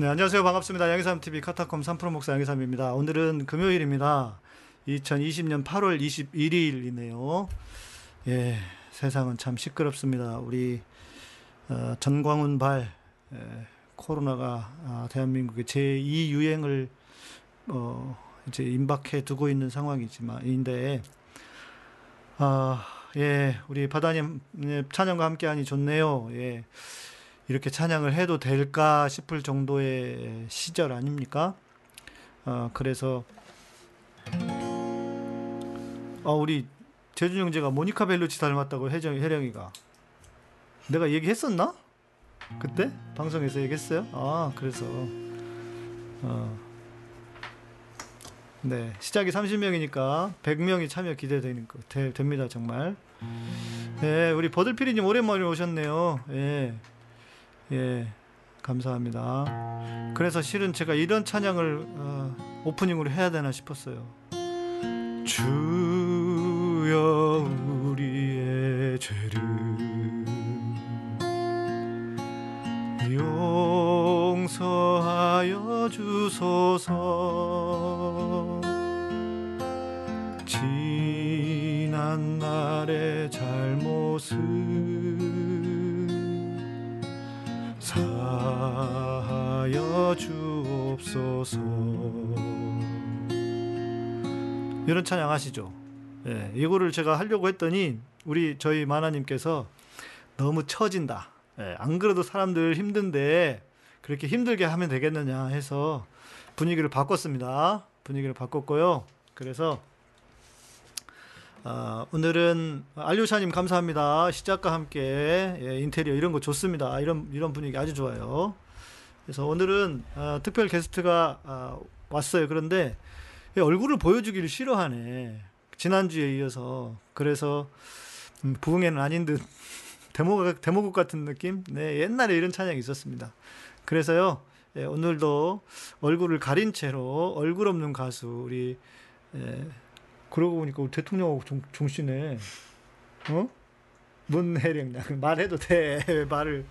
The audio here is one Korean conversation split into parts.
네, 안녕하세요. 반갑습니다. 양의삼 TV 카타콤 3프로 목사 양의삼입니다. 오늘은 금요일입니다. 2020년 8월 21일이네요. 예, 세상은 참 시끄럽습니다. 우리 전광훈 발 코로나가 대한민국의 제2 유행을 이제 임박해 두고 있는 상황인데, 예, 우리 바다님 찬양과 함께하니 좋네요. 예, 이렇게 찬양을 해도 될까 싶을 정도의 시절 아닙니까? 그래서 우리 재준 형제가 모니카 벨루치 닮았다고, 혜령이가. 내가 얘기했었나? 그때? 방송에서 얘기했어요? 그래서 네, 시작이 30명이니까 100명이 참여 기대됩니다. 정말. 네, 우리 버들피리님 오랜만에 오셨네요. 예, 감사합니다. 그래서 실은 제가 이런 찬양을 오프닝으로 해야 되나 싶었어요. 주여 우리의 죄를 용서하여 주소서. 지난 날의 잘못을 사하여 주옵소서. 이런 찬양 아시죠? 예, 이거를 제가 하려고 했더니 저희 마나님께서 너무 처진다, 안 그래도 사람들 힘든데 그렇게 힘들게 하면 되겠느냐 해서 분위기를 바꿨습니다. 분위기를 바꿨고요. 그래서 오늘은 알류샤님 감사합니다. 시작과 함께, 예, 인테리어 이런 거 좋습니다. 이런 분위기 아주 좋아요. 그래서 오늘은 특별 게스트가 왔어요. 그런데 얼굴을 보여주기를 싫어하네, 지난주에 이어서. 그래서 부흥회는 아닌 듯 데모곡 같은 느낌. 네, 옛날에 이런 찬양이 있었습니다. 그래서요, 예, 오늘도 얼굴을 가린 채로 얼굴 없는 가수, 우리, 예, 그러고 보니까 우리 대통령하고 종씨네. 뭔 해령이냐. 말해도 돼. 말을.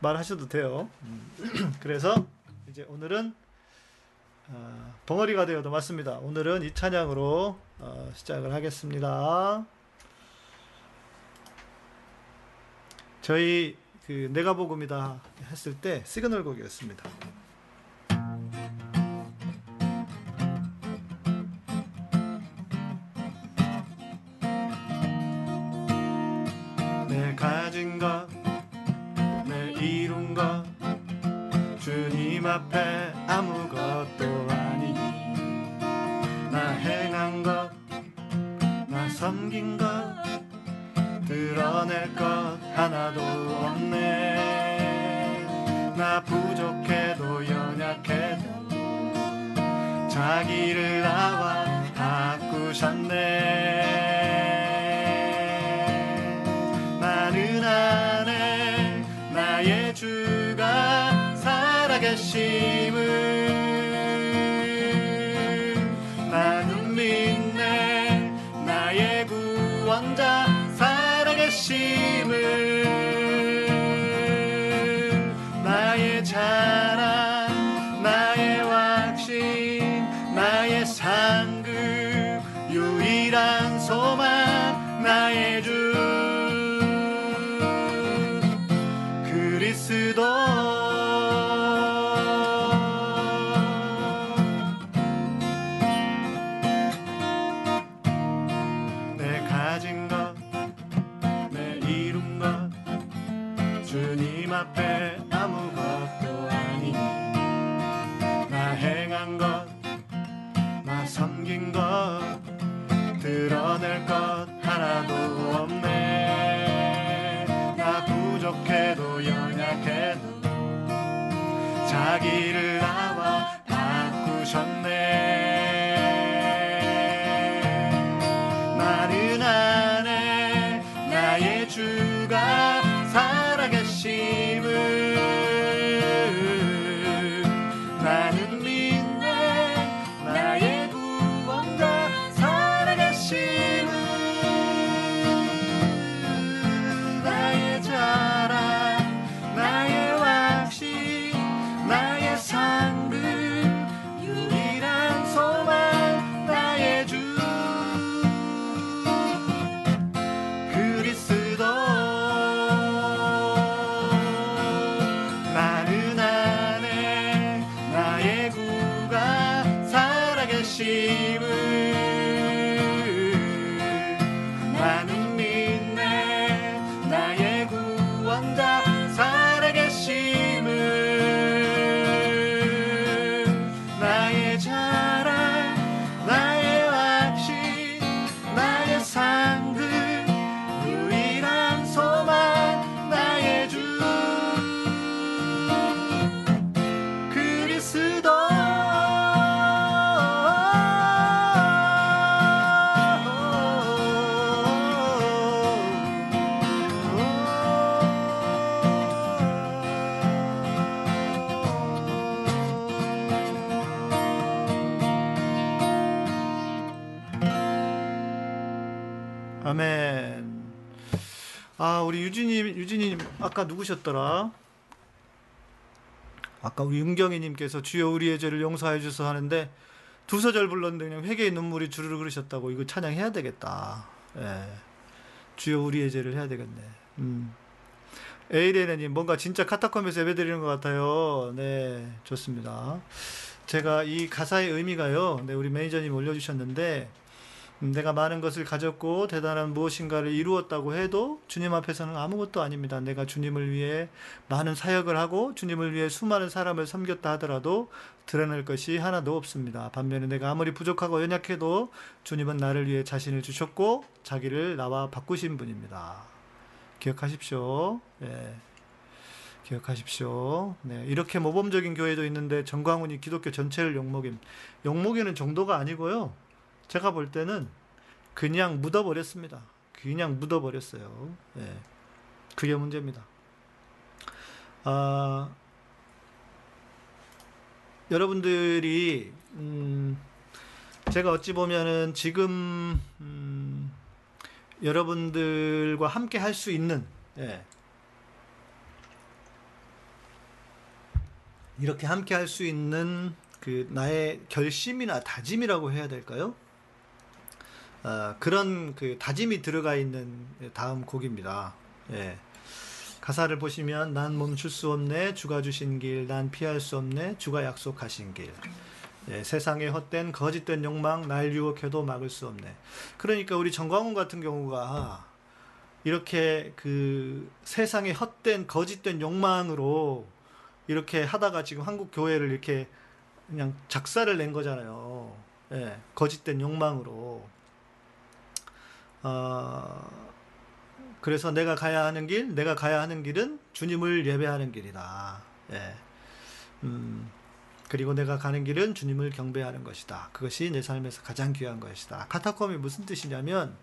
말하셔도 돼요. 그래서 이제 오늘은 벙어리가 되어도 맞습니다. 오늘은 이 찬양으로 시작을 하겠습니다. 저희 그 내가 복음이다 했을 때 시그널 곡이었습니다. 가진 것, 내 이룬 것, 주님 앞에 아무것도 아니니, 나 행한 것, 나 섬긴 것, 드러낼 것 하나도 없네. 나 부족해도 연약해도 자기를 나와 바꾸셨네. 안에 나의 주가 살아계심을 나는 믿네. 나의 구원자 살아계심을, 나의 자랑, 나의 확신, 나의 상급, 유일한 소망, 나의 주 드러낼 것 하나도 없네. 나 부족해도 연약해도 자기를 나와 바꾸셨네. 나는 안에 나의 주가 살아계심을 나는 믿네. 나의 구원자 나의 자랑, 나의 아멘. 아, 우리 유진이님 아까 누구셨더라? 아까 우리 윤경이님께서 주여 우리의 죄를 용서해 주소 하는데 두 소절 불렀는데 그냥 회개의 눈물이 주르륵 흐르셨다고. 이거 찬양해야 되겠다. 예. 주여 우리의 죄를 해야 되겠네. 에이레네님 뭔가 진짜 카타콤에서 예배드리는 것 같아요. 네, 좋습니다. 제가 이 가사의 의미가요, 네, 우리 매니저님 올려주셨는데, 내가 많은 것을 가졌고 대단한 무엇인가를 이루었다고 해도 주님 앞에서는 아무것도 아닙니다. 내가 주님을 위해 많은 사역을 하고 주님을 위해 수많은 사람을 섬겼다 하더라도 드러낼 것이 하나도 없습니다. 반면에 내가 아무리 부족하고 연약해도 주님은 나를 위해 자신을 주셨고 자기를 나와 바꾸신 분입니다. 기억하십시오. 예. 기억하십시오. 네, 이렇게 모범적인 교회도 있는데 전광훈이 기독교 전체를 욕먹임. 욕먹이는 정도가 아니고요, 제가 볼 때는 그냥 묻어버렸습니다. 그냥 묻어버렸어요. 예, 그게 문제입니다. 아, 여러분들이 제가 어찌 보면은 지금 여러분들과 함께 할 수 있는, 예, 이렇게 함께 할 수 있는 그 나의 결심이나 다짐이라고 해야 될까요? 그런 그 다짐이 들어가 있는 다음 곡입니다. 예. 가사를 보시면 난 멈출 수 없네 주가 주신 길, 난 피할 수 없네 주가 약속하신 길. 예, 세상의 헛된 거짓된 욕망 날 유혹해도 막을 수 없네. 그러니까 우리 전광훈 같은 경우가 이렇게 그 세상의 헛된 거짓된 욕망으로 이렇게 하다가 지금 한국 교회를 이렇게 그냥 작사를 낸 거잖아요. 예, 거짓된 욕망으로. 그래서 내가 가야 하는 길, 내가 가야 하는 길은 주님을 예배하는 길이다. 예. 그리고 내가 가는 길은 주님을 경배하는 것이다. 그것이 내 삶에서 가장 귀한 것이다. 카타콤이 무슨 뜻이냐면,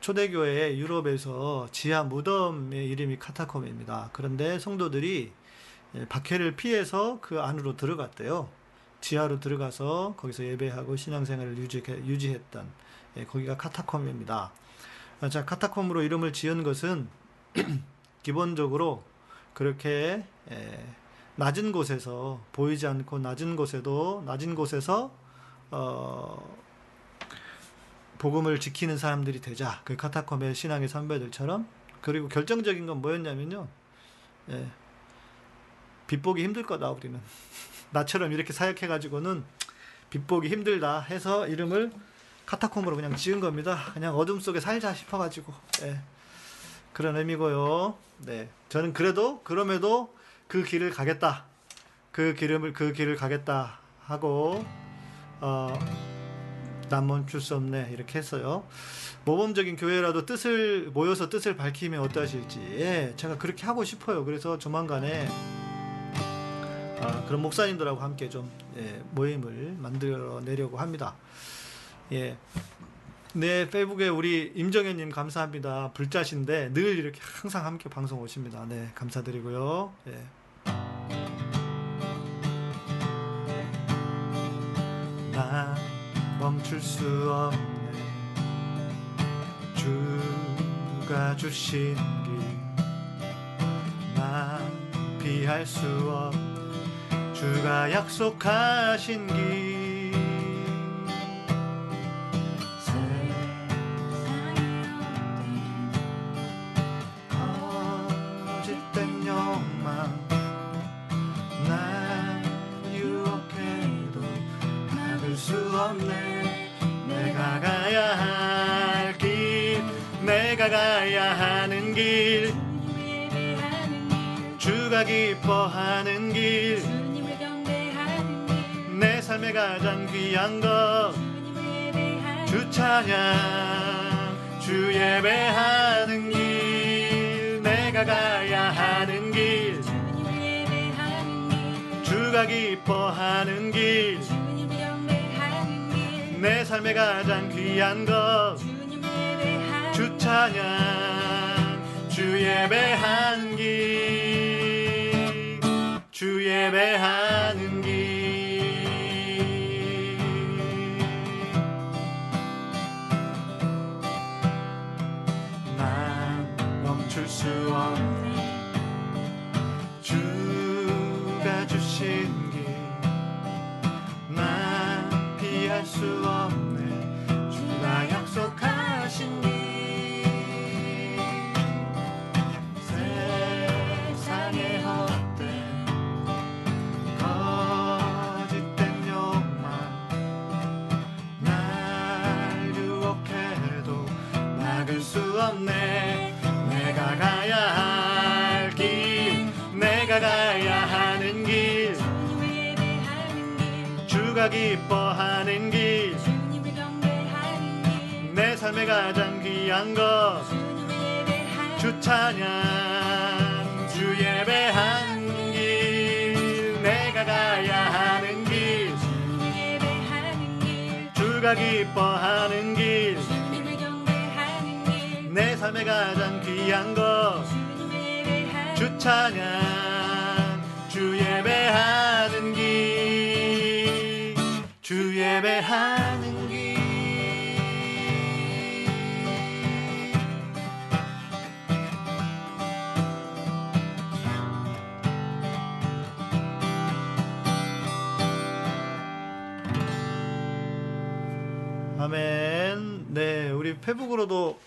초대교회 유럽에서 지하 무덤의 이름이 카타콤입니다. 그런데 성도들이 박해를 피해서 그 안으로 들어갔대요. 지하로 들어가서 거기서 예배하고 신앙생활을 유지했던, 예, 거기가 카타콤입니다. 자, 카타콤으로 이름을 지은 것은 기본적으로 그렇게, 예, 낮은 곳에서 보이지 않고 낮은 곳에서 복음을 지키는 사람들이 되자, 그 카타콤의 신앙의 선배들처럼. 그리고 결정적인 건 뭐였냐면요, 예, 빚 보기 힘들 거다, 우리는 나처럼 이렇게 사역해 가지고는 빚 보기 힘들다 해서 이름을 카타콤으로 그냥 지은 겁니다. 그냥 어둠 속에 살자 싶어가지고. 예. 그런 의미고요. 네. 저는 그래도, 그럼에도 그 길을 가겠다. 그 길을 가겠다. 하고, 난 멈출 수 없네. 이렇게 했어요. 모범적인 교회라도 모여서 뜻을 밝히면 어떠실지. 예. 제가 그렇게 하고 싶어요. 그래서 조만간에, 그런 목사님들하고 함께 좀, 예, 모임을 만들어내려고 합니다. 예. 네, 페이북에 우리 임정현님 감사합니다. 불자신데 늘 이렇게 항상 함께 방송 오십니다. 네, 감사드리고요. 예. 나 멈출 수 없네 주가 주신 길, 나 피할 수 없네 주가 약속하신 길, 가야 하는 길, 주가 기뻐하는 길, 내 삶의 가장 귀한 것 주 찬양, 주 예배하는 길, 내가 가야 하는 길, 주가 기뻐하는 길, 내 삶의 가장 귀한 것 주 찬양, 주 예배하는 길, 주 예배하는 길. 오신 길 난 피할 수 없네 주가 약속하신 길 세상의 헛된 거짓된 욕망 날 유혹해도 막을 수 없네 내가 가야 할 길 내가 가야 하는 길 주가 기뻐하는 길 내 삶의 가장 귀한 것 주 찬양 주 예배하는 길 내가 가야 하는 길 주가 기뻐하는 길 내 삶의 가장 귀한 것 주 찬양 주 예배하는 길 주 예배하는 길 아멘. 네, 우리 페북으로도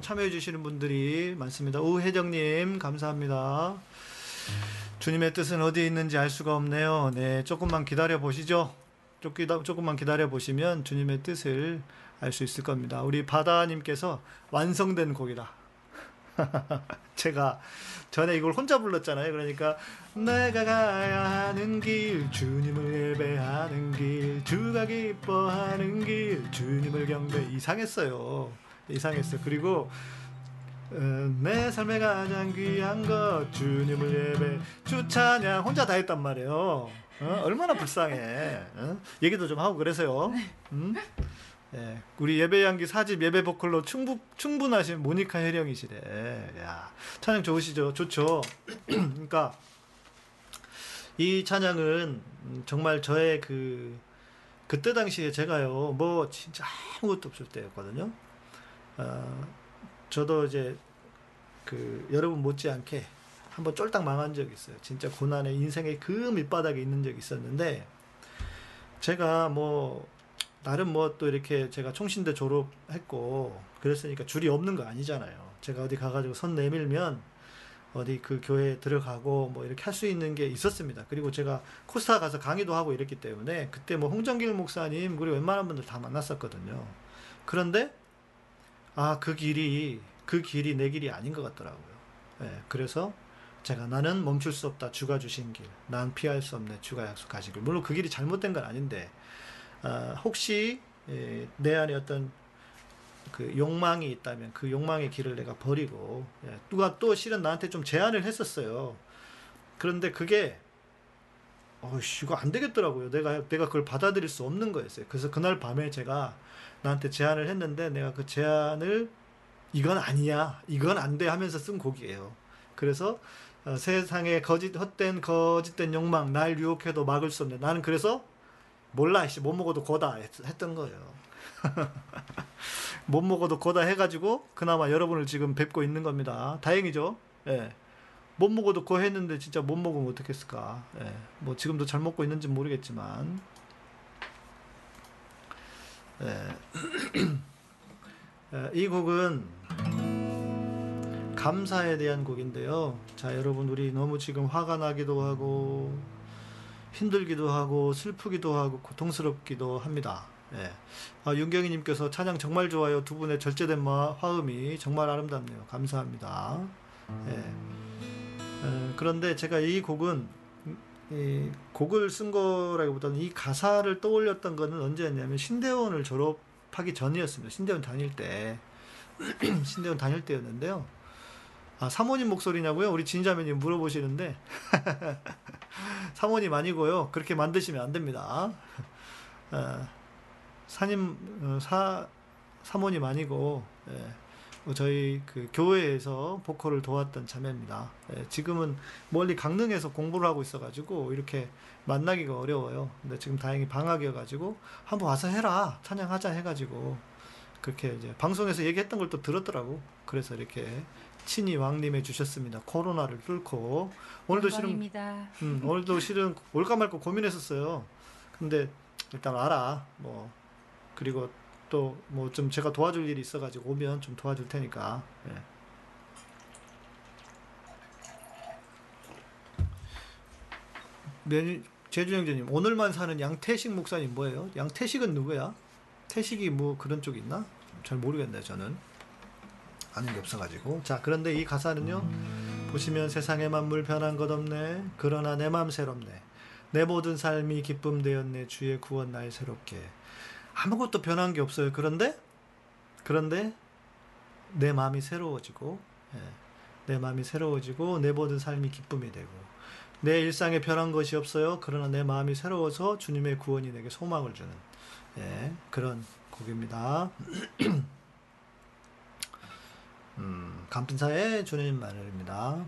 참여해 주시는 분들이 많습니다. 우혜정님 감사합니다. 주님의 뜻은 어디에 있는지 알 수가 없네요. 네, 조금만 기다려 보시죠. 조금만 기다려 보시면 주님의 뜻을 알 수 있을 겁니다. 우리 바다님께서 완성된 곡이다. 제가 전에 이걸 혼자 불렀잖아요. 그러니까 내가 가야 하는 길 주님을 예배하는 길 주가 기뻐하는 길 주님을 경배 이상했어요. 그리고 내 삶의 가장 귀한 것 주님을 예배 주 찬양 혼자 다 했단 말이에요. 얼마나 불쌍해. 얘기도 좀 하고 그래서요. 예, 우리 예배향기 4집 예배보컬로 충분하신 모니카 혜령이시래. 야, 찬양 좋으시죠? 좋죠? 그러니까 이 찬양은 정말 저의 그때 당시에 제가요 뭐 진짜 아무것도 없을 때였거든요. 저도 이제 여러분 못지않게 한번 쫄딱 망한 적이 있어요. 진짜 고난의 인생의 그 밑바닥에 있는 적이 있었는데 제가 뭐 나름 뭐 또 이렇게 제가 총신대 졸업했고 그랬으니까 줄이 없는 거 아니잖아요. 제가 어디 가가지고 손 내밀면 어디 그 교회에 들어가고 뭐 이렇게 할 수 있는 게 있었습니다. 그리고 제가 코스타 가서 강의도 하고 이랬기 때문에 그때 뭐 홍정길 목사님 그리고 웬만한 분들 다 만났었거든요. 그런데 그 길이 내 길이 아닌 것 같더라고요. 예, 그래서 제가 나는 멈출 수 없다. 주가 주신 길. 난 피할 수 없네. 주가 약속하신 길. 물론 그 길이 잘못된 건 아닌데 혹시 내 안에 어떤 그 욕망이 있다면 그 욕망의 길을 내가 버리고 누가 또 실은 나한테 좀 제안을 했었어요. 그런데 그게 이거 안 되겠더라고요. 내가 그걸 받아들일 수 없는 거였어요. 그래서 그날 밤에 제가 나한테 제안을 했는데 내가 그 제안을 이건 아니야 이건 안 돼 하면서 쓴 곡이에요. 그래서 세상에 헛된 거짓된 욕망 날 유혹해도 막을 수 없네. 나는 그래서 몰라, 씨, 못 먹어도 고다 했던 거예요. 못 먹어도 고다 해가지고 그나마 여러분을 지금 뵙고 있는 겁니다. 다행이죠. 예. 못 먹어도 고 했는데 진짜 못 먹으면 어떻겠을까. 예. 뭐 지금도 잘 먹고 있는지 모르겠지만. 예. 예, 이 곡은 감사에 대한 곡인데요. 자, 여러분 우리 너무 지금 화가 나기도 하고 힘들기도 하고 슬프기도 하고 고통스럽기도 합니다. 예. 윤경희님께서 찬양 정말 좋아요. 두 분의 절제된 화음이 정말 아름답네요. 감사합니다. 예. 그런데 제가 이 곡은 곡을 쓴 거라기보다는 이 가사를 떠올렸던 거는 언제였냐면 신대원을 졸업하기 전이었습니다. 신대원 다닐 때였는데요. 아, 사모님 목소리냐고요? 우리 진자매님 물어보시는데 사모님 아니고요. 그렇게 만드시면 안 됩니다. 사모님 아니고 예, 저희 교회에서 보컬을 도왔던 자매입니다. 예, 지금은 멀리 강릉에서 공부를 하고 있어가지고 이렇게 만나기가 어려워요. 근데 지금 다행히 방학이어가지고 한번 와서 해라 찬양하자 해가지고 그렇게 이제 방송에서 얘기했던 걸 또 들었더라고. 그래서 이렇게 친히 왕님해 주셨습니다. 코로나를 뚫고 오늘도 영광입니다. 실은 오늘도 실은 올까 말까 고민했었어요. 근데 일단 와라. 뭐 그리고 또 뭐 좀 제가 도와줄 일이 있어가지고 오면 좀 도와줄 테니까. 예. 제주형제님, 오늘만 사는 양태식 목사님 뭐예요? 양태식은 누구야? 태식이 뭐 그런 쪽이 있나? 잘 모르겠네요. 저는 아는 게 없어가지고. 자, 그런데 이 가사는요, 보시면 세상의 만물 변한 것 없네, 그러나 내 맘 새롭네, 내 모든 삶이 기쁨 되었네, 주의 구원 나의 새롭게. 아무것도 변한 게 없어요. 그런데 내 마음이 새로워지고, 예, 내 마음이 새로워지고 내 모든 삶이 기쁨이 되고, 내 일상에 변한 것이 없어요. 그러나 내 마음이 새로워서 주님의 구원이 내게 소망을 주는, 예, 그런 곡입니다. 감탄사의 주님 만을입니다.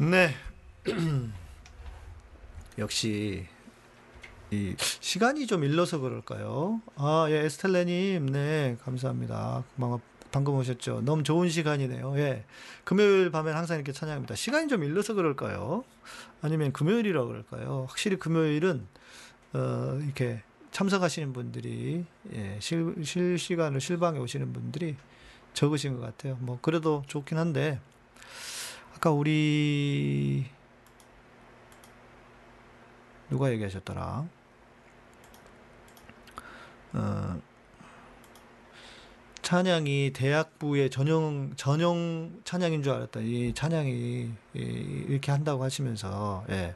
네. 역시 이 시간이 좀 일러서 그럴까요? 아, 예, 에스텔레님, 네, 감사합니다. 방금 오셨죠? 너무 좋은 시간이네요. 예, 금요일 밤엔 항상 이렇게 찬양합니다. 시간이 좀 일러서 그럴까요? 아니면 금요일이라 그럴까요? 확실히 금요일은 이렇게 참석하시는 분들이, 예, 실시간으로 실방에 오시는 분들이 적으신 것 같아요. 뭐 그래도 좋긴 한데, 아까 우리 누가 얘기하셨더라? 찬양이 대학부의 전용 찬양인 줄 알았다. 이 찬양이 이렇게 한다고 하시면서, 예,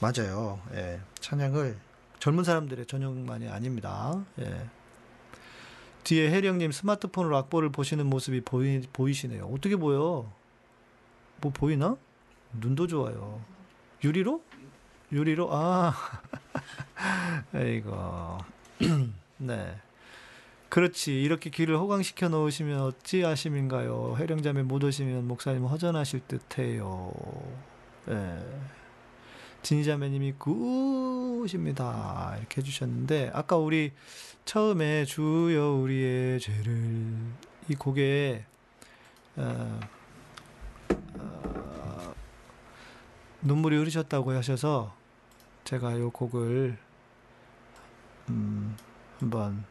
맞아요. 예, 찬양을 젊은 사람들의 전용만이 아닙니다. 예. 뒤에 해령님 스마트폰으로 악보를 보시는 모습이 보이시네요. 어떻게 보여? 뭐 보이나? 눈도 좋아요. 유리로? 유리로? 아, 이거 네. 그렇지. 이렇게 귀를 호강시켜 놓으시면 어찌 아심인가요? 해령자매 못 오시면 목사님 허전하실 듯해요. 예. 진희자매님이 구십니다. 이렇게 해주셨는데, 아까 우리 처음에 주여 우리의 죄를 이 곡에 눈물이 흐르셨다고 하셔서 제가 이 곡을 한번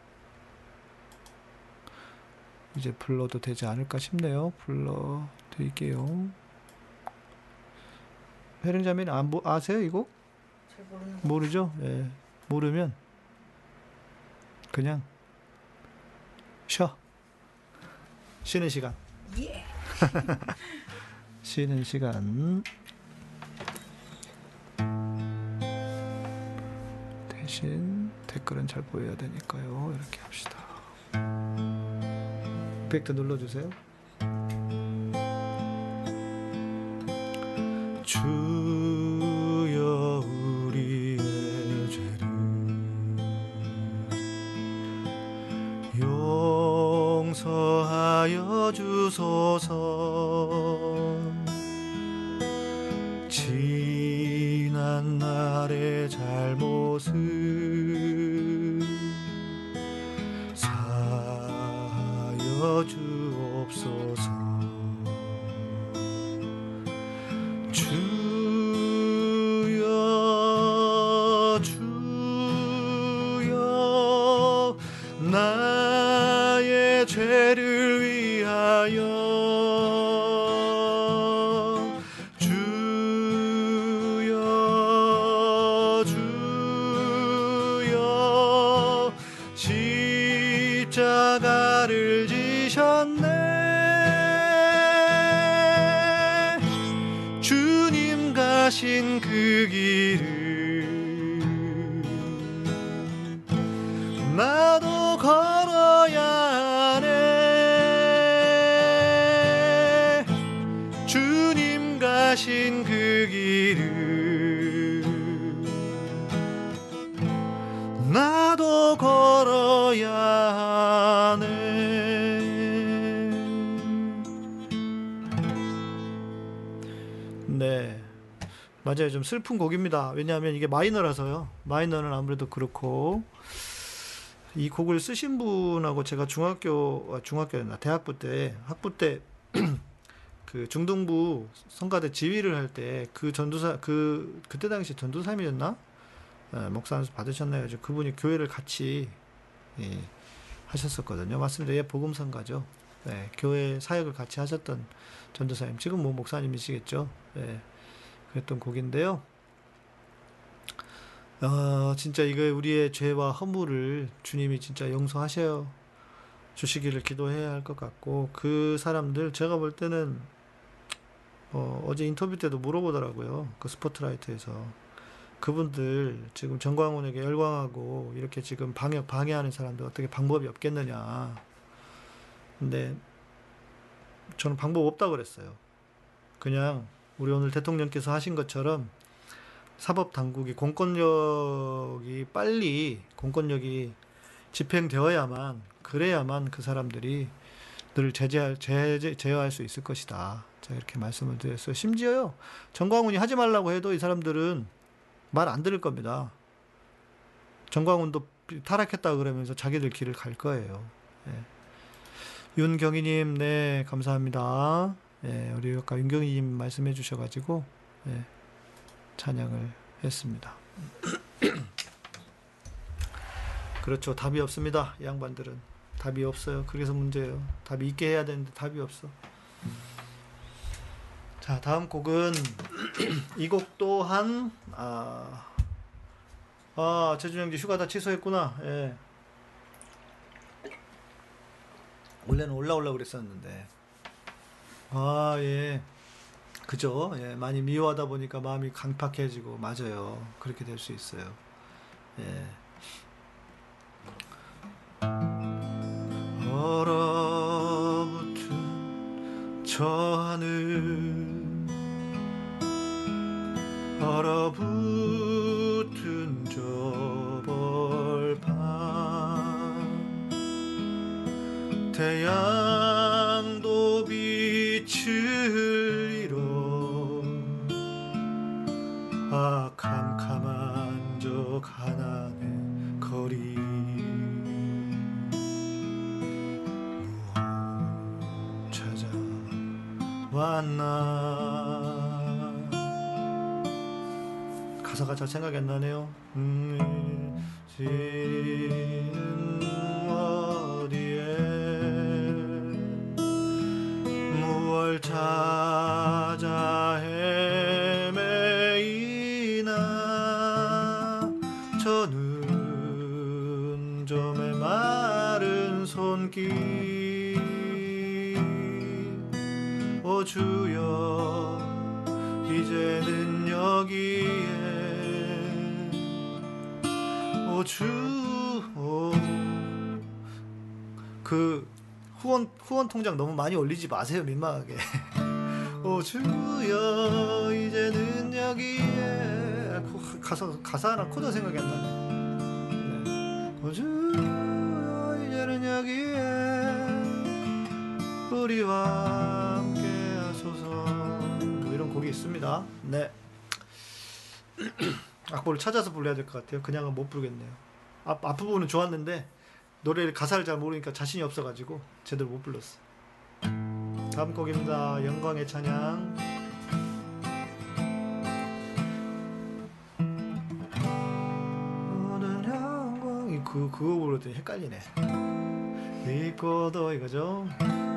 이제 불러도 되지 않을까 싶네요. 불러드릴게요. 회령자매는 아세요 이 곡? 잘 모르죠? 예. 모르면 그냥 쉬는 시간. 예. 쉬는 시간 대신 댓글은 잘 보여야 되니까요. 이렇게 합시다. 이펙트 눌러주세요. 주여 우리의 죄를 용서하여 주소서. 지난 날의 잘못을 사하여 주옵소서. 그 길을 나도 걸어야 하네. 주님 가신 그 길을 나도 걸어야 하네. 네, 맞아요. 좀 슬픈 곡입니다. 왜냐하면 이게 마이너라서요. 마이너는 아무래도 그렇고, 이 곡을 쓰신 분하고 제가 대학부 때, 학부 때 그 중등부 성가대 지휘를 할 때 그 전도사, 그때 당시 전도사님이었나? 예, 목사 안수 받으셨나요? 그분이 교회를 같이, 예, 하셨었거든요. 맞습니다. 예, 복음성가죠. 예, 교회 사역을 같이 하셨던 전도사님. 지금 뭐 목사님이시겠죠. 예. 그랬던 곡인데요. 진짜 이거 우리의 죄와 허물을 주님이 진짜 용서하셔 주시기를 기도해야 할 것 같고, 그 사람들 제가 볼 때는 어제 인터뷰 때도 물어보더라고요. 그 스포트라이트에서 그분들 지금 전광훈에게 열광하고 이렇게 지금 방해하는 사람들 어떻게 방법이 없겠느냐. 근데 저는 방법 없다고 그랬어요. 그냥 우리 오늘 대통령께서 하신 것처럼 사법당국이 공권력이 집행되어야만, 그래야만 그 사람들이 늘 제어할 수 있을 것이다. 자, 이렇게 말씀을 드렸어요. 심지어요, 전광훈이 하지 말라고 해도 이 사람들은 말 안 들을 겁니다. 전광훈도 타락했다 그러면서 자기들 길을 갈 거예요. 예. 윤경희님, 네, 감사합니다. 예, 우리 아까 윤경희님 말씀해 주셔가지고, 예, 찬양을 했습니다. 그렇죠. 답이 없습니다. 이 양반들은 답이 없어요. 그래서 문제예요. 답이 있게 해야 되는데 답이 없어. 자, 다음 곡은 이 곡 또한 재준형제 휴가 다 취소했구나. 예. 원래는 올라오려고 그랬었는데, 아, 예, 그죠. 예, 많이 미워하다 보니까 마음이 강팍해지고, 맞아요, 그렇게 될 수 있어요. 예. 얼어붙은 저 하늘, 얼어붙은 저 벌판, 태양도 빛을 잃어 캄캄한 저 가난의 거리, 왔나. 가사가 잘 생각이 안 나네요. 지는 어디에 무얼 찾아 헤매이나, 저 눈점의 마른 손길, 주여 이제는 여기에, 오 주, 그 후원 통장 너무 많이 올리지 마세요, 민망하게. 오 주여 이제는 여기에, 가사랑 코드 생각이 안 나네. 네. 오 주여 이제는 여기에 우리와 곡이 있습니다. 네. 악보를 찾아서 불러야 될 것 같아요. 그냥은 못 부르겠네요. 앞부분은 좋았는데 노래를, 가사를 잘 모르니까 자신이 없어가지고 제대로 못 불렀어. 다음 곡입니다. 영광의 찬양. 오늘 영광이 그거 부르더니 헷갈리네. 깊고도, 이거죠.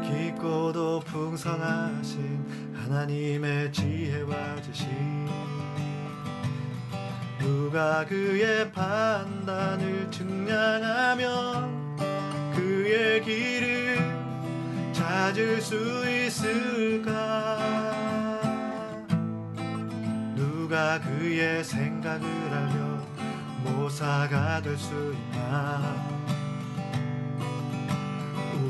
깊고도 풍성하신 하나님의 지혜와 지식, 누가 그의 판단을 측량하면 그의 길을 찾을 수 있을까? 누가 그의 생각을 알며 모사가 될 수 있나?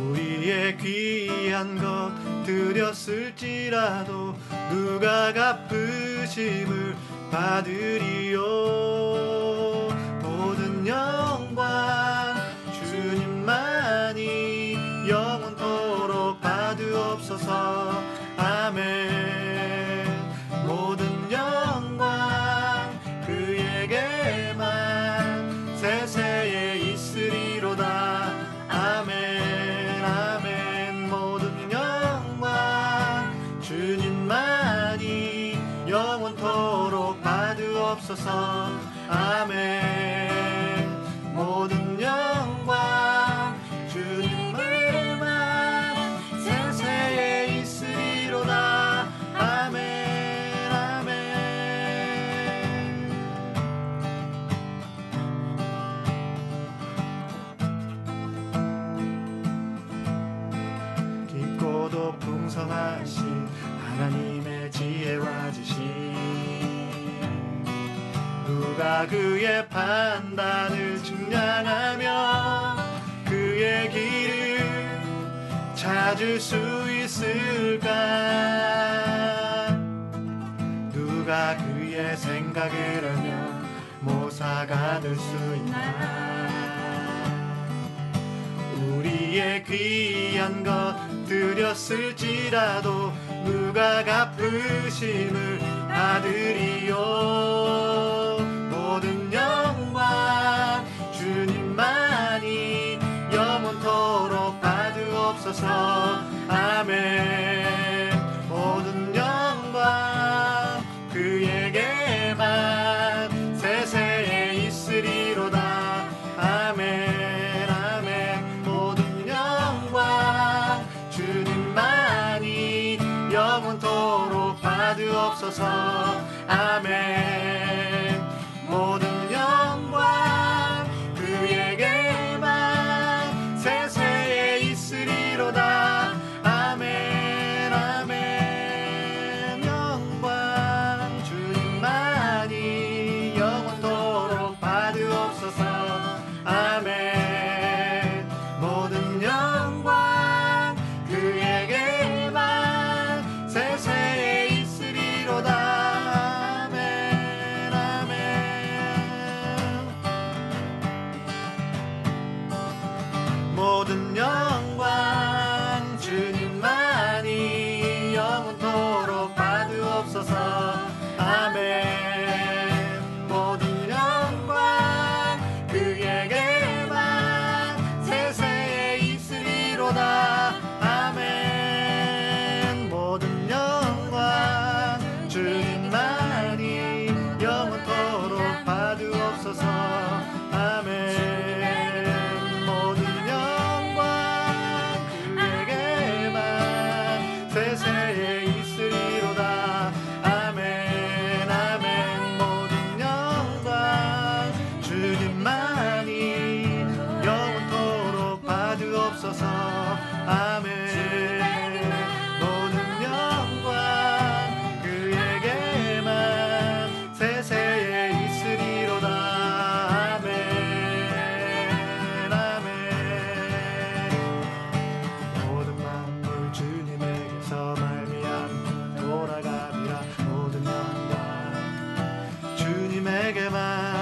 우리의 귀한 것 드렸을지라도 누가 갚으심을 받으리요? 모든 영광 주님만이 영원토록 받으옵소서. 아멘. 모든 영광 그에게만 세세에 있으리로다. 아멘. 영원토록 받으옵소서. 아멘. 모든 영광 주님만 세세에 있으리로다. 아멘. 아멘. 깊고도 풍성하신 하나님의 지혜와 지식, 누가 그의 판단을 측량하며 그의 길을 찾을 수 있을까? 누가 그의 생각을 알며 모사가 될 수 있나? 우리의 귀한 것 드렸을지라도 누가 갚으심을 받으리요. 모든 영광 주님만이 영원토록 받으옵소서. 아멘. 모든 영광 그에게만 세세에 있으리로다. 아멘. 받으옵소서. 아멘. 모든 영광 그에게만 세세에 있으리로다. 아멘. 아멘. 영광 주님만이 영원토록 받으옵소서. 아멘. 모든 영광 그에게만 세세에 모든 영광 주님만이 영원토록 받으옵소서. 아멘. 모든 영광 그에게만 세세에 있으리로다. 아멘. 모든 영광 주님만이 영원토록 받으옵소서. 아멘. 아멘. 모든 영광 그에게만 세세에 있으리로다. 아멘. 아멘. 모든 만물 주님에게서 말미암아 돌아가리라. 모든 영광 주님에게만. 아멘.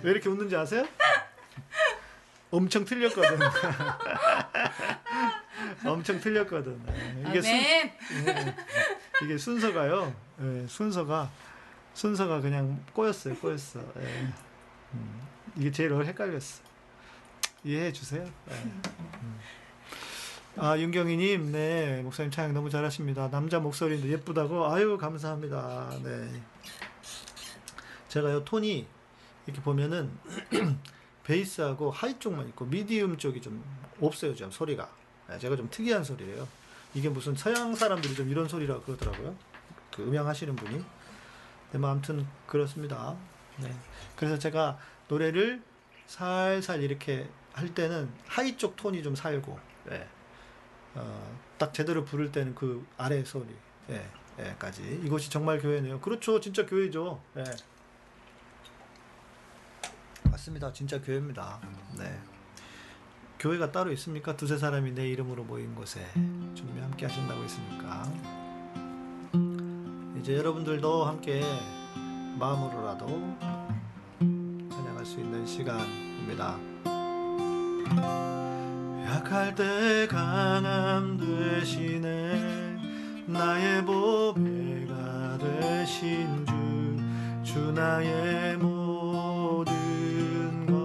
왜 이렇게 웃는지 아세요? 엄청 틀렸거든. 엄청 틀렸거든. 이게, 이게 순서가요. 예, 순서가 그냥 꼬였어. 예. 이게 제일 헷갈렸어. 이해해 주세요. 예. 아, 윤경희님, 네, 목사님 찬양 너무 잘하십니다. 남자 목소리도 예쁘다고. 아유, 감사합니다. 네. 제가요 톤이 이렇게 보면은 베이스하고 하이 쪽만 있고 미디움 쪽이 좀 없어요. 지금 소리가 제가 좀 특이한 소리예요. 이게 무슨 서양 사람들이 좀 이런 소리라고 그러더라고요. 그 음향하시는 분이. 네, 뭐 아무튼 그렇습니다. 네. 그래서 제가 노래를 살살 이렇게 할 때는 하이 쪽 톤이 좀 살고, 네. 딱 제대로 부를 때는 그 아래 소리, 네. 까지. 이것이 정말 교회네요. 그렇죠, 진짜 교회죠. 네. 맞습니다. 진짜 교회입니다. 네. 교회가 따로 있습니까? 두세 사람이 내 이름으로 모인 곳에 주님이 함께 하신다고 했으니까, 이제 여러분들도 함께 마음으로라도 찬양할 수 있는 시간입니다. 약할 때 강함 되시네, 나의 보배가 되신 주 나의 모든 것,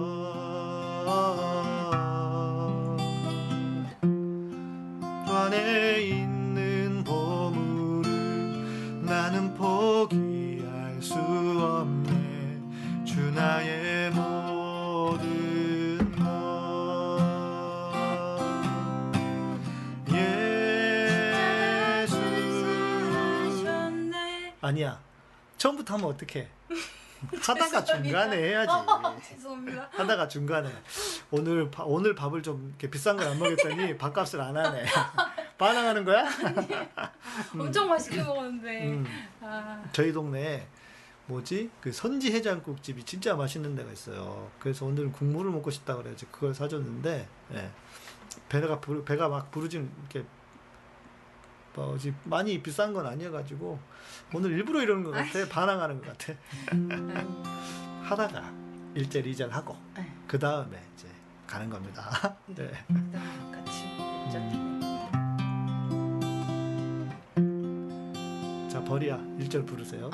주 안에 있는 보물을 나는 포기할 수 없네. 주 나의 모든 것, 아니야. 처음부터 하면 어떡해. 하다가 중간에 해야지. 죄송합니다. 하다가 중간에 오늘 밥을 좀 이렇게 비싼 걸 안 먹였더니 밥값을 안 하네. 반항하는 거야? 엄청 맛있게 먹었는데. 저희 동네에 그 선지 해장국집이 진짜 맛있는 데가 있어요. 그래서 오늘 국물을 먹고 싶다 그래서 그걸 사줬는데, 예. 배가 막 부르지는 이렇게 많이 비싼 건 아니어가지고 오늘 일부러 이러는 것 같아. 반항하는 것 같아. 하다가 1절 2절 하고 그 다음에 이제 가는 겁니다. 네. 자, 버리야 1절 부르세요.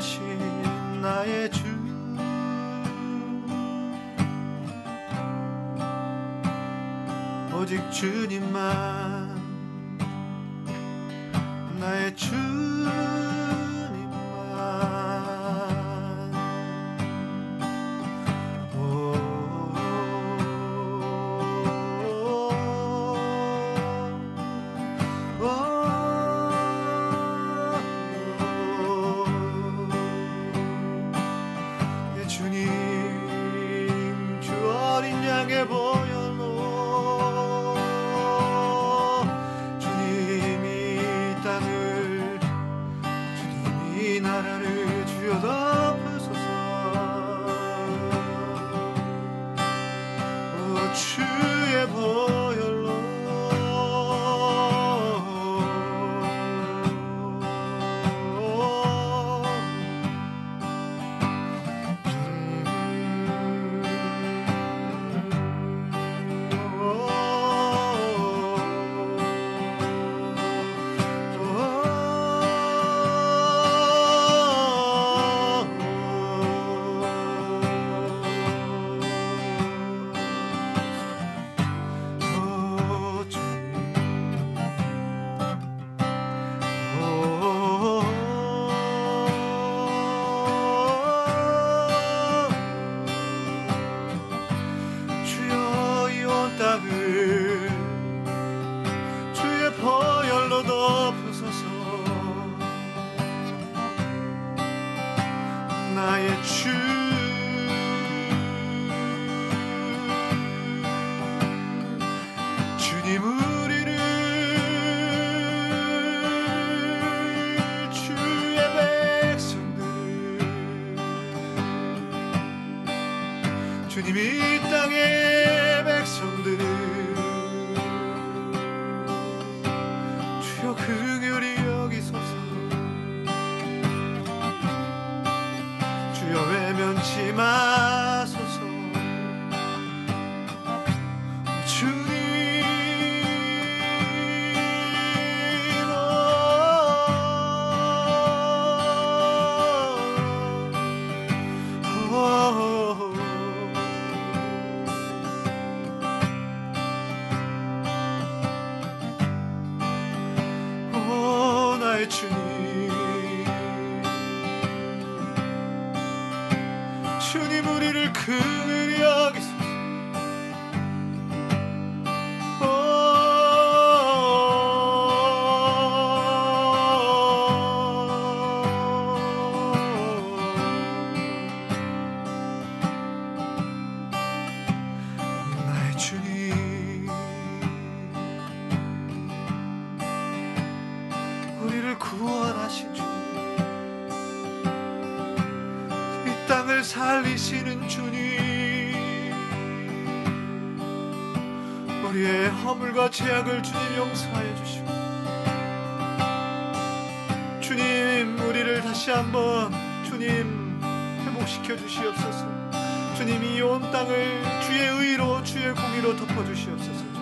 선하신 나의 주, 오직 주님만, 나의 주님만. 예, 주님, 주 어린 양의 보혈로 주님이 땅을, 주님이 나라를 주여 덮으소서. 오, 주의 보혈로 살리시는 주님, 우리의 허물과 죄악을 주님 용서해 주시고, 주님 우리를 다시 한번 주님 회복시켜 주시옵소서. 주님 이 온 땅을 주의 의로 주의 공의로 덮어 주시옵소서.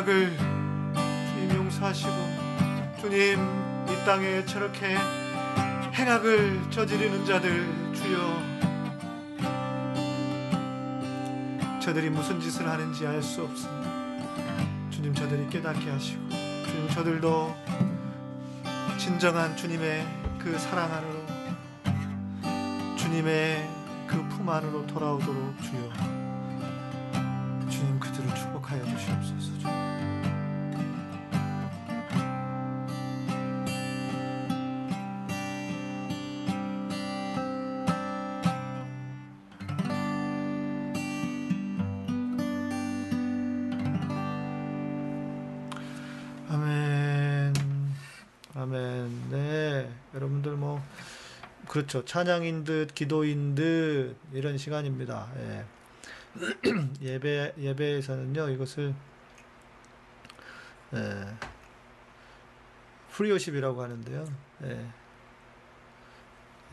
주님 용서하시고, 주님 이 땅에 저렇게 행악을 저지르는 자들 주여, 저들이 무슨 짓을 하는지 알 수 없습니다. 주님 저들이 깨닫게 하시고, 주님 저들도 진정한 주님의 그 사랑 안으로, 주님의 그 품 안으로 돌아오도록 주여, 주님 그들을 축복하여 주시옵소서. 주님 여러분들 뭐 그렇죠. 찬양인 듯 기도인 듯 이런 시간입니다. 예. 예배에서는요 이것을 예. 프리오십이라고 하는데요. 예.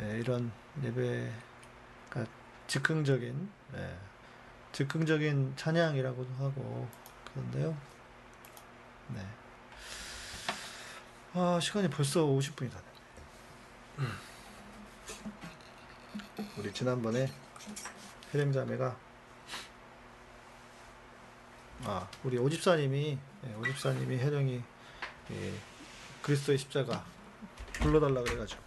예, 이런 예배가 즉흥적인 예. 즉흥적인 찬양이라고도 하고 그런데요. 네. 아, 시간이 벌써 50분이 다 됐네. 우리 지난번에 혜림 자매가 아, 우리 오집사님이 예, 오집사님이 혜령이 예, 그리스도의 십자가 불러달라 그래가지고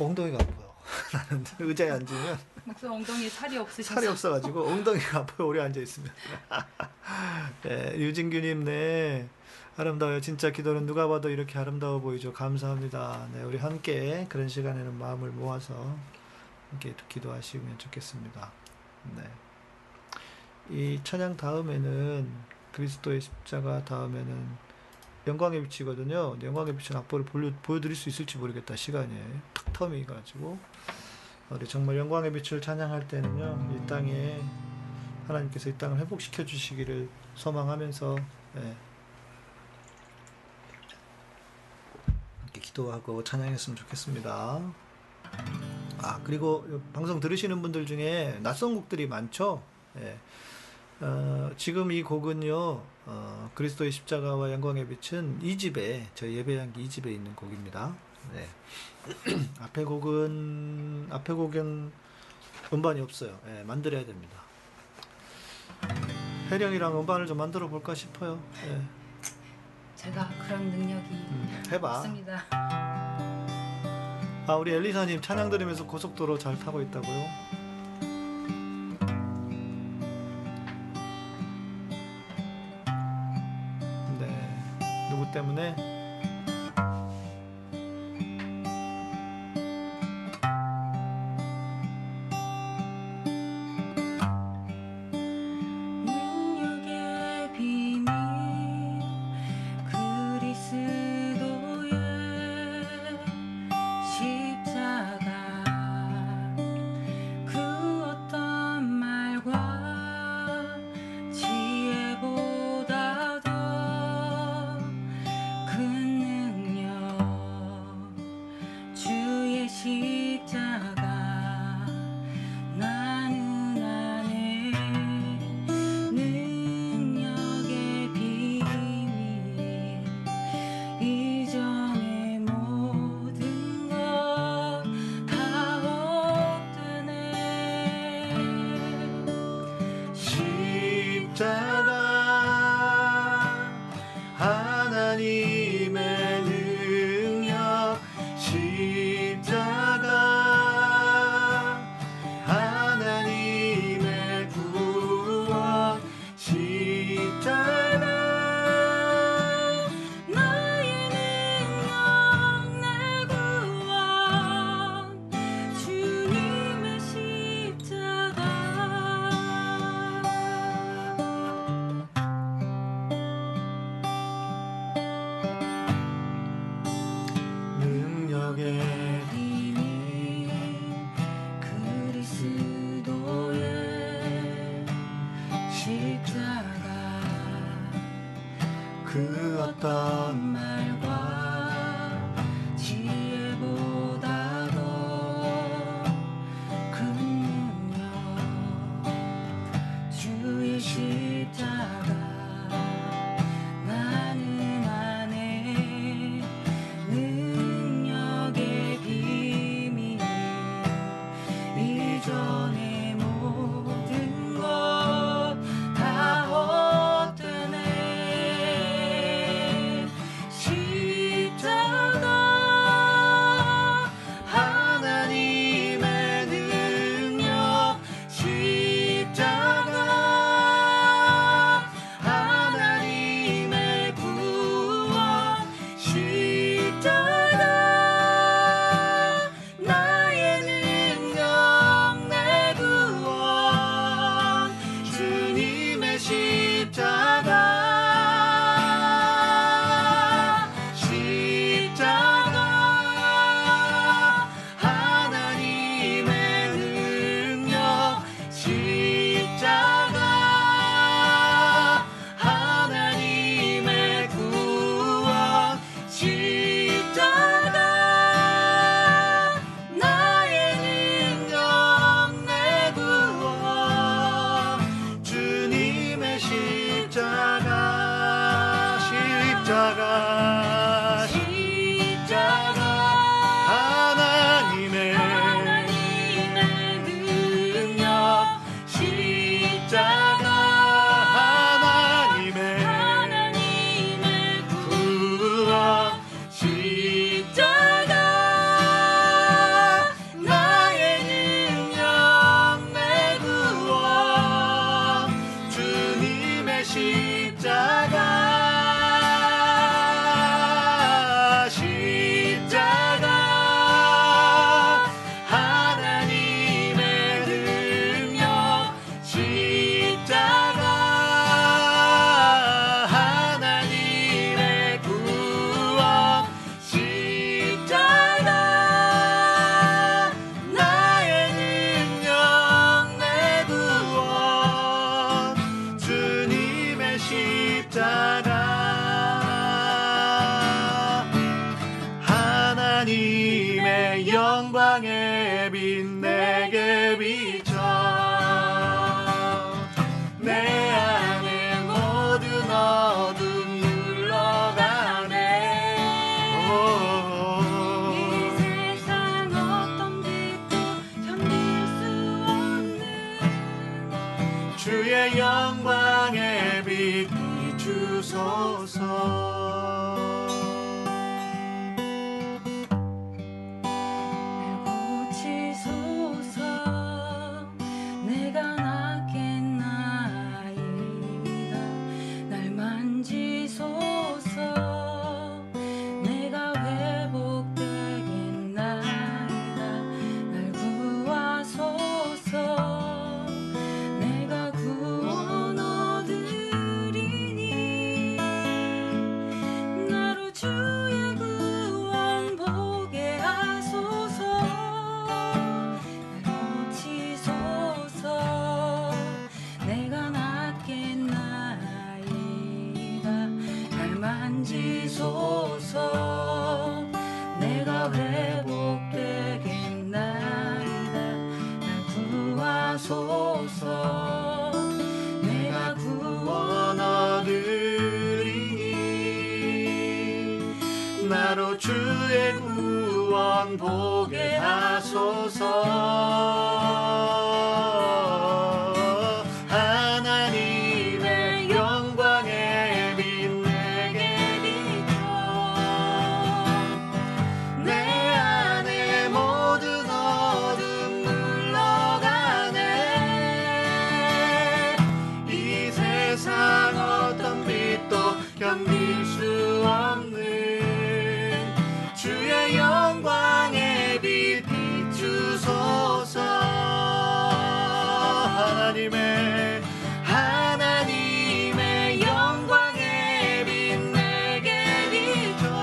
엉덩이가 아파요. 나는 의자에 앉으면 목사 엉덩이에 살이 없으셔서 살이 없어가지고 엉덩이가 아파요. 오래 앉아있으면. 예, 유진규님 네 아름다워요. 진짜 기도는 누가 봐도 이렇게 아름다워 보이죠. 감사합니다. 네, 우리 함께 그런 시간에는 마음을 모아서 함께 기도하시면 좋겠습니다. 네. 이 찬양 다음에는 그리스도의 십자가 다음에는 영광의 빛이거든요. 영광의 빛은 악보를 보여드릴 수 있을지 모르겠다. 시간에 탁 텀이 가지고 우리 정말 영광의 빛을 찬양할 때는요 이 땅에 하나님께서 이 땅을 회복시켜 주시기를 소망하면서 예, 이렇게 기도하고 찬양했으면 좋겠습니다. 아 그리고 방송 들으시는 분들 중에 낯선 곡들이 많죠. 예. 지금 이 곡은요 그리스도의 십자가와 영광의 빛은 2집에 저희 예배향기 2집에 있는 곡입니다. 네. 앞에 곡은 음반이 없어요. 네, 만들어야 됩니다. 혜령이랑 음반을 좀 만들어 볼까 싶어요. 네. 제가 그런 능력이 해봐. 없습니다. 아 우리 엘리사님 찬양 들으면서 고속도로 잘 타고 있다고요? 때문에 하나님의 능력 십자가 너의 빛 내게 비춰 내 안에 모든 어둠 물러가네. 이 세상 어떤 빛도 견딜 수 없는 주의 영광의 빛 비추소서. 보게 하소서. 하나님의 영광의 빛 내게 비춰 내 안에 모든 어둠 물러가네. 이 세상 어떤 빛도 견딜 수 없는 주의 영광의 빛 비추소서. 하나님의 영광의 빛 내게 비춰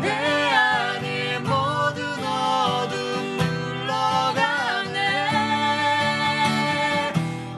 내 안에 모든 어둠 물러가네. 이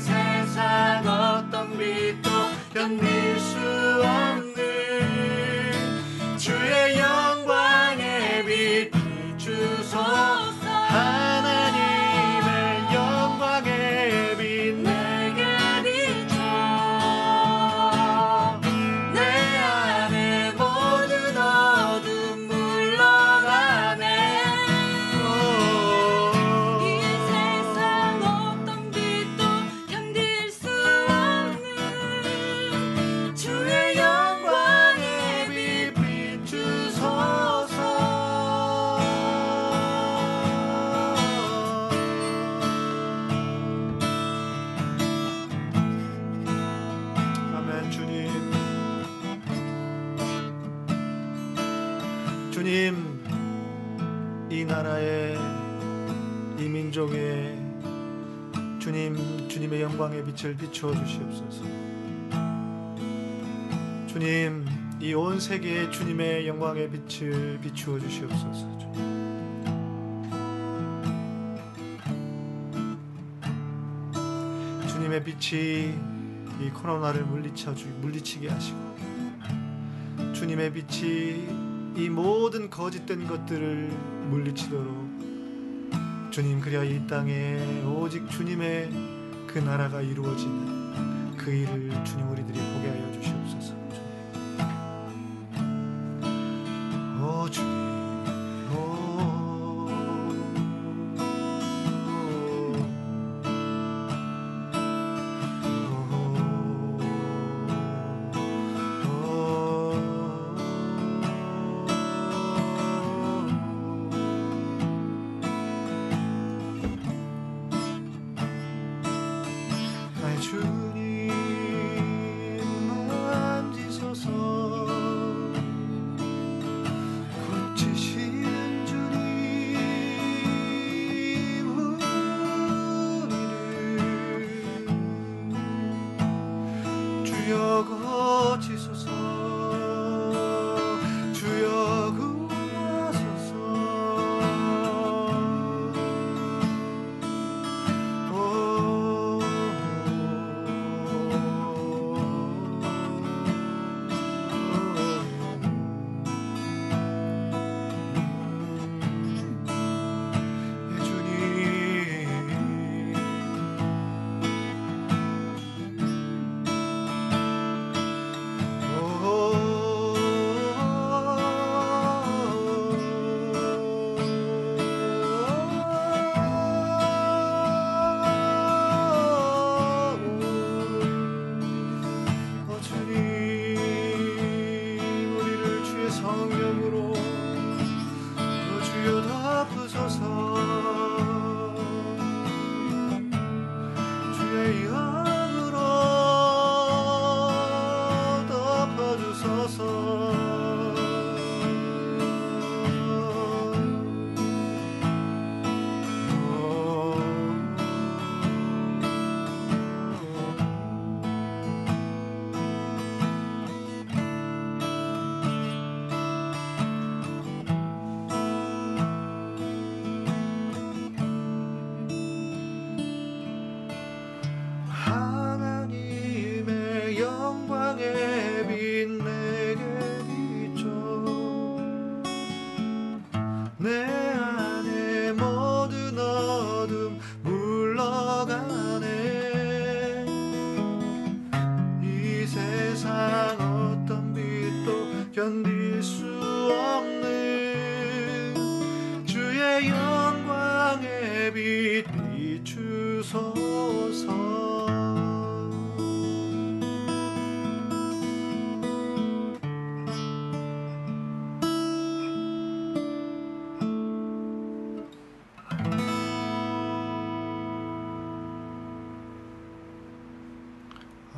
세상 어떤 빛도 견딜 수 없는 주의 영광의 빛 비추소서. 영광의 빛 비추소서. 모든 어둠 몰아내소서. 영광의 빛 비추소서. 주님, 이 나라의, 이 민족의 주님, 주님의 영광의 빛을 비추어 주시옵소서. 주님, 이 온 세계에 주님의 영광의 빛을 비추어 주시옵소서. 주님. 주님의 빛이 이 코로나를 물리치게 하시고, 주님의 빛이 이 모든 거짓된 것들을 물리치도록 주님, 그래야 이 땅에 오직 주님의 그 나라가 이루어지는 그 일을 주님 우리들이 보게 하여 주시옵소서. 주님.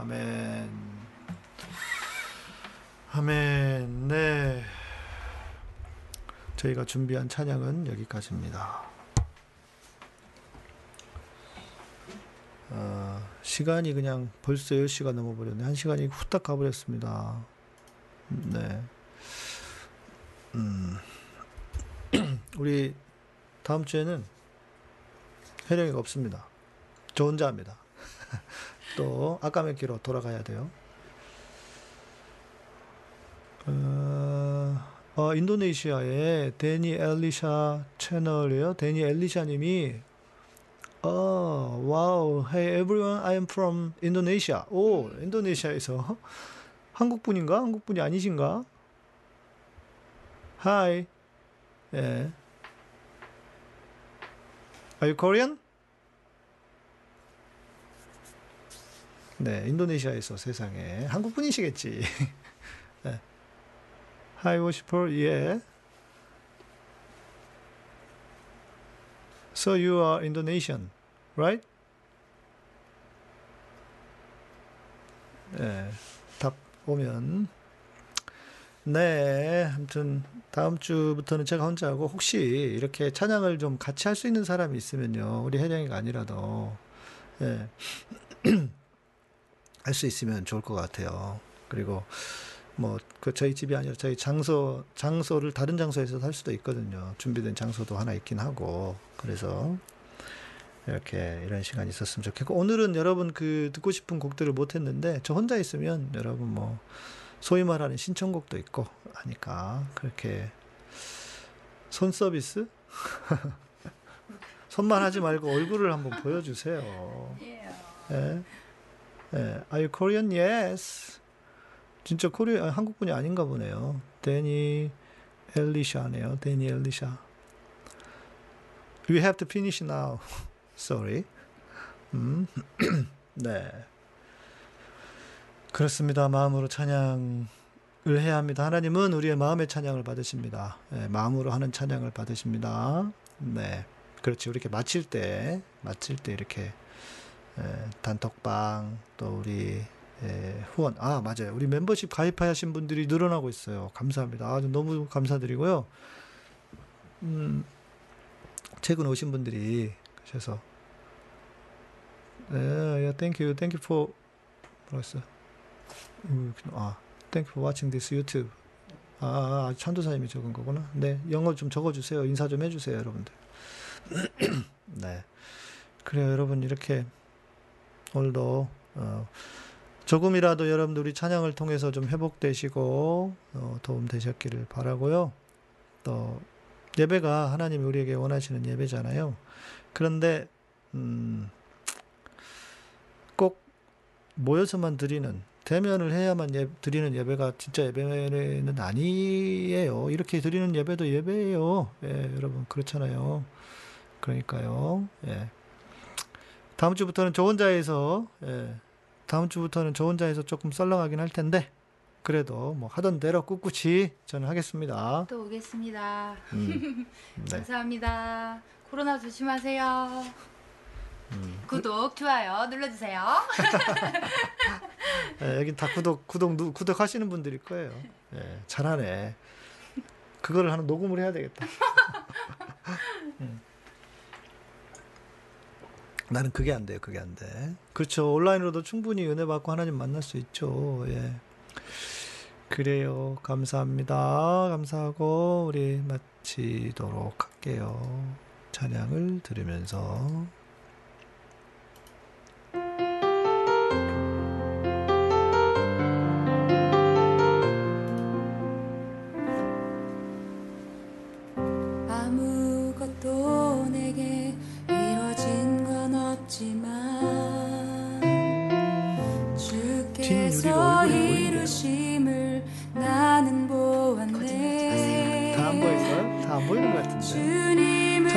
아멘. 아멘. 네. 저희가 준비한 찬양은 여기까지입니다. 시간이 그냥 벌써 10시가 넘어버렸네. 1시간이 후딱 가버렸습니다. 네. 우리 다음 주에는 혜령이가 없습니다. 저 혼자 합니다. 또 아까맺기로 돌아가야 돼요. 인도네시아의 데니 엘리샤 채널이에요. 데니 엘리샤 님이 와우. Hey everyone, I am from Indonesia. 오, 인도네시아에서 한국분인가? 한국분이 아니신가? Hi. 예. Are you Korean? 네, 인도네시아에서 세상에 한국분이시겠지. 네. Hi, worshiper. Yeah. So you are Indonesian, right? 네, 답 오면. 네, 아무튼 다음 주부터는 제가 혼자 하고, 혹시 이렇게 찬양을 좀 같이 할 수 있는 사람이 있으면요, 우리 혜령이가 아니라도, 네. 할 수 있으면 좋을 것 같아요. 그리고 뭐 그 저희 집이 아니라 저희 장소를 다른 장소에서 할 수도 있거든요. 준비된 장소도 하나 있긴 하고. 그래서 이렇게 이런 시간이 있었으면 좋겠고, 오늘은 여러분 그 듣고 싶은 곡들을 못 했는데 저 혼자 있으면 여러분 뭐 소위 말하는 신청곡도 있고 하니까 그렇게 손 서비스? 손만 하지 말고 얼굴을 한번 보여주세요. 네. 네. Are you Korean? Yes. 진짜 코리아, 한국분이 아닌가 보네요. 데니 엘리샤네요. 데니 엘리샤. We have to finish now. Sorry. 네. 그렇습니다. 마음으로 찬양을 해야 합니다. 하나님은 우리의 마음의 찬양을 받으십니다. 네, 마음으로 하는 찬양을 받으십니다. 네. 그렇지. 이렇게 마칠 때 이렇게 단톡방, 또 우리 후원, 맞아요, 우리 멤버십 가입하신 분들이 늘어나고 있어요. 감사합니다. 너무 감사드리고요. 최근 오신 분들이, 그래서 thank you for, 뭐였어? thank you for watching this YouTube. 찬도사님이 적은 거구나. 네, 영어 좀 적어주세요. 인사 좀 해주세요, 여러분들. 네, 그래요, 여러분. 이렇게 오늘도 조금이라도 여러분들 우리 찬양을 통해서 좀 회복되시고 도움 되셨기를 바라고요. 또 예배가 하나님이 우리에게 원하시는 예배잖아요. 그런데 꼭 모여서만 드리는, 대면을 해야만 드리는 예배가 진짜 예배는 아니에요. 이렇게 드리는 예배도 예배예요. 예, 여러분, 그렇잖아요. 그러니까요. 예. 다음 주부터는 저 혼자에서 조금 썰렁하긴 할 텐데, 그래도 뭐 하던 대로 꿋꿋이 저는 하겠습니다. 또 오겠습니다. 네. 감사합니다. 코로나 조심하세요. 구독, 좋아요 눌러주세요. 네, 여기 다 구독하시는 분들일 거예요. 네, 잘하네. 그거를 하나 녹음을 해야 되겠다. 나는 그게 안 돼요. 그게 안 돼. 그렇죠. 온라인으로도 충분히 은혜 받고 하나님 만날 수 있죠. 예. 그래요. 감사합니다. 감사하고 우리 마치도록 할게요. 찬양을 들으면서 아무것도 내게 이뤄진 건 없지만 주께서 이루심을 나는 보았네. 다 안 보일까요? 다 안 보이는 것 같은데. 주님을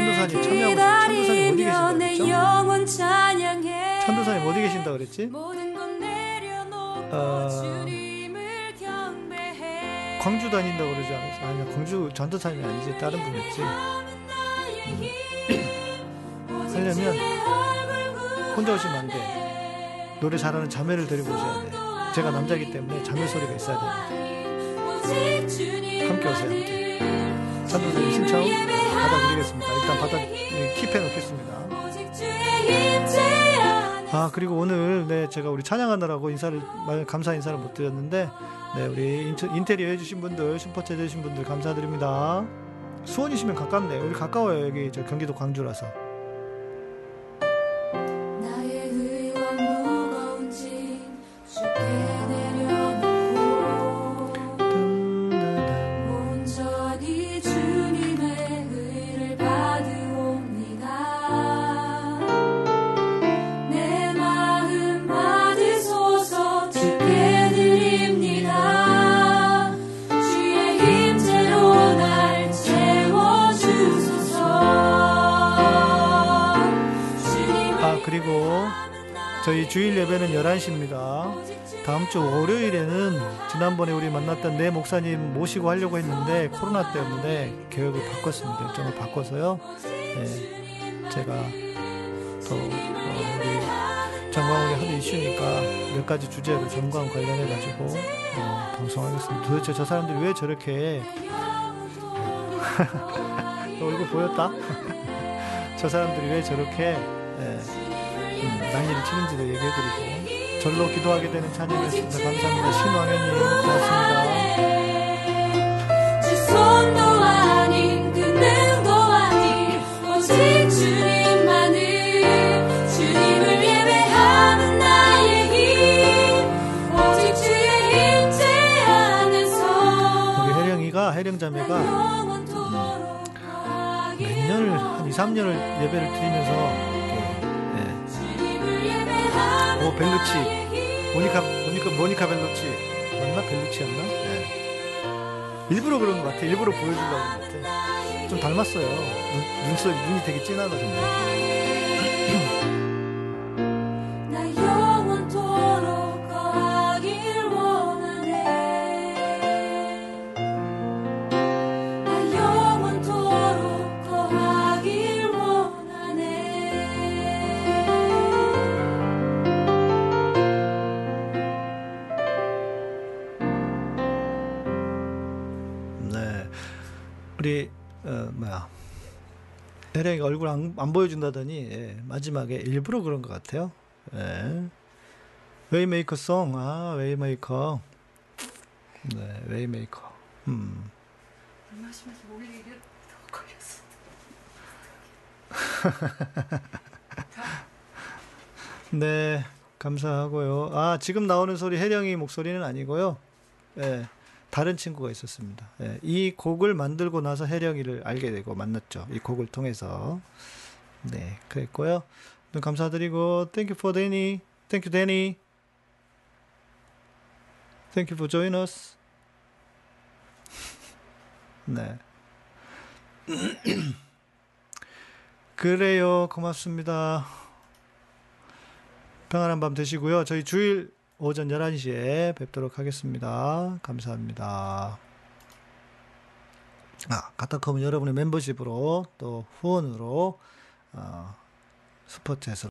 기다리며 내 영혼 찬양해. 찬도사님 어디 계신다 그랬지? 모든 건 내려놓고 주님을 경배해. 광주 다닌다 그러지 않았어? 아니야, 광주 전도사님이 아니지, 다른 분이었지. 하려면 혼자 오시면 안 돼. 노래 잘하는 자매를 데리고 오셔야 돼. 제가 남자이기 때문에 자매 소리가 있어야 됩니다. 함께 오세요. 함께. 찬도사님 신청 받아드리겠습니다. 일단 킵해 놓겠습니다. 아, 그리고 오늘, 네, 제가 우리 찬양하느라고 감사 인사를 못 드렸는데, 네, 우리 인테리어 해주신 분들, 슈퍼챗 해주신 분들 감사드립니다. 수원이시면 가깝네요. 여기 가까워요. 여기 저 경기도 광주라서. 저희 주일 예배는 11시입니다. 다음 주 월요일에는 지난번에 우리 만났던 내 목사님 모시고 하려고 했는데 코로나 때문에 계획을 바꿨습니다. 일정을 바꿔서요. 네, 제가 또 우리 전광훈이 하도 이슈니까 몇 가지 주제로 전광 관련해가지고 방송하겠습니다. 도대체 저 사람들이 왜 저렇게 얼굴 보였다? 저 사람들이 왜 저렇게 난리를 치는지도 얘기해드리고 절로 기도하게 되는 찬양이었습니다. 감사합니다. 신왕현님 고맙습니다. 제 손도 아닌 그 능도 아닌 오직 주님만을 주님을 예배하는 나의 힘 오직 주의 힘 제 안에서 우리 혜령자매가 몇 년을 한 2, 3년을 예배를 드리면서 벨루치 모니카 벨루치 맞나? 벨루치였나? 네. 일부러 그런 것 같아. 일부러 보여주려고 하는 것 같아. 좀 닮았어요. 눈이 되게 진하거든요. 나 영원토록 가길 원하네. 나 영원토록 가길 우리 혜령이가 얼굴 안 보여준다더니 예, 마지막에 일부러 그런 것 같아요. 예. 웨이메이커 송, 아 웨이메이커, 네 웨이메이커. 마시면서 목이 이렇게 더 걸렸어. 네 감사하고요. 아 지금 나오는 소리 혜령이 목소리는 아니고요. 예. 다른 친구가 있었습니다. 예, 이 곡을 만들고 나서 혜령이를 알게 되고 만났죠. 이 곡을 통해서. 네, 그랬고요. 감사드리고 Thank you for Danny. Thank you, Danny. Thank you for joining us. 네. 그래요. 고맙습니다. 평안한 밤 되시고요. 저희 주일 오전 11시에 뵙도록 하겠습니다. 감사합니다. 카타콤은 여러분의 멤버십으로 또 후원으로 스포츠에서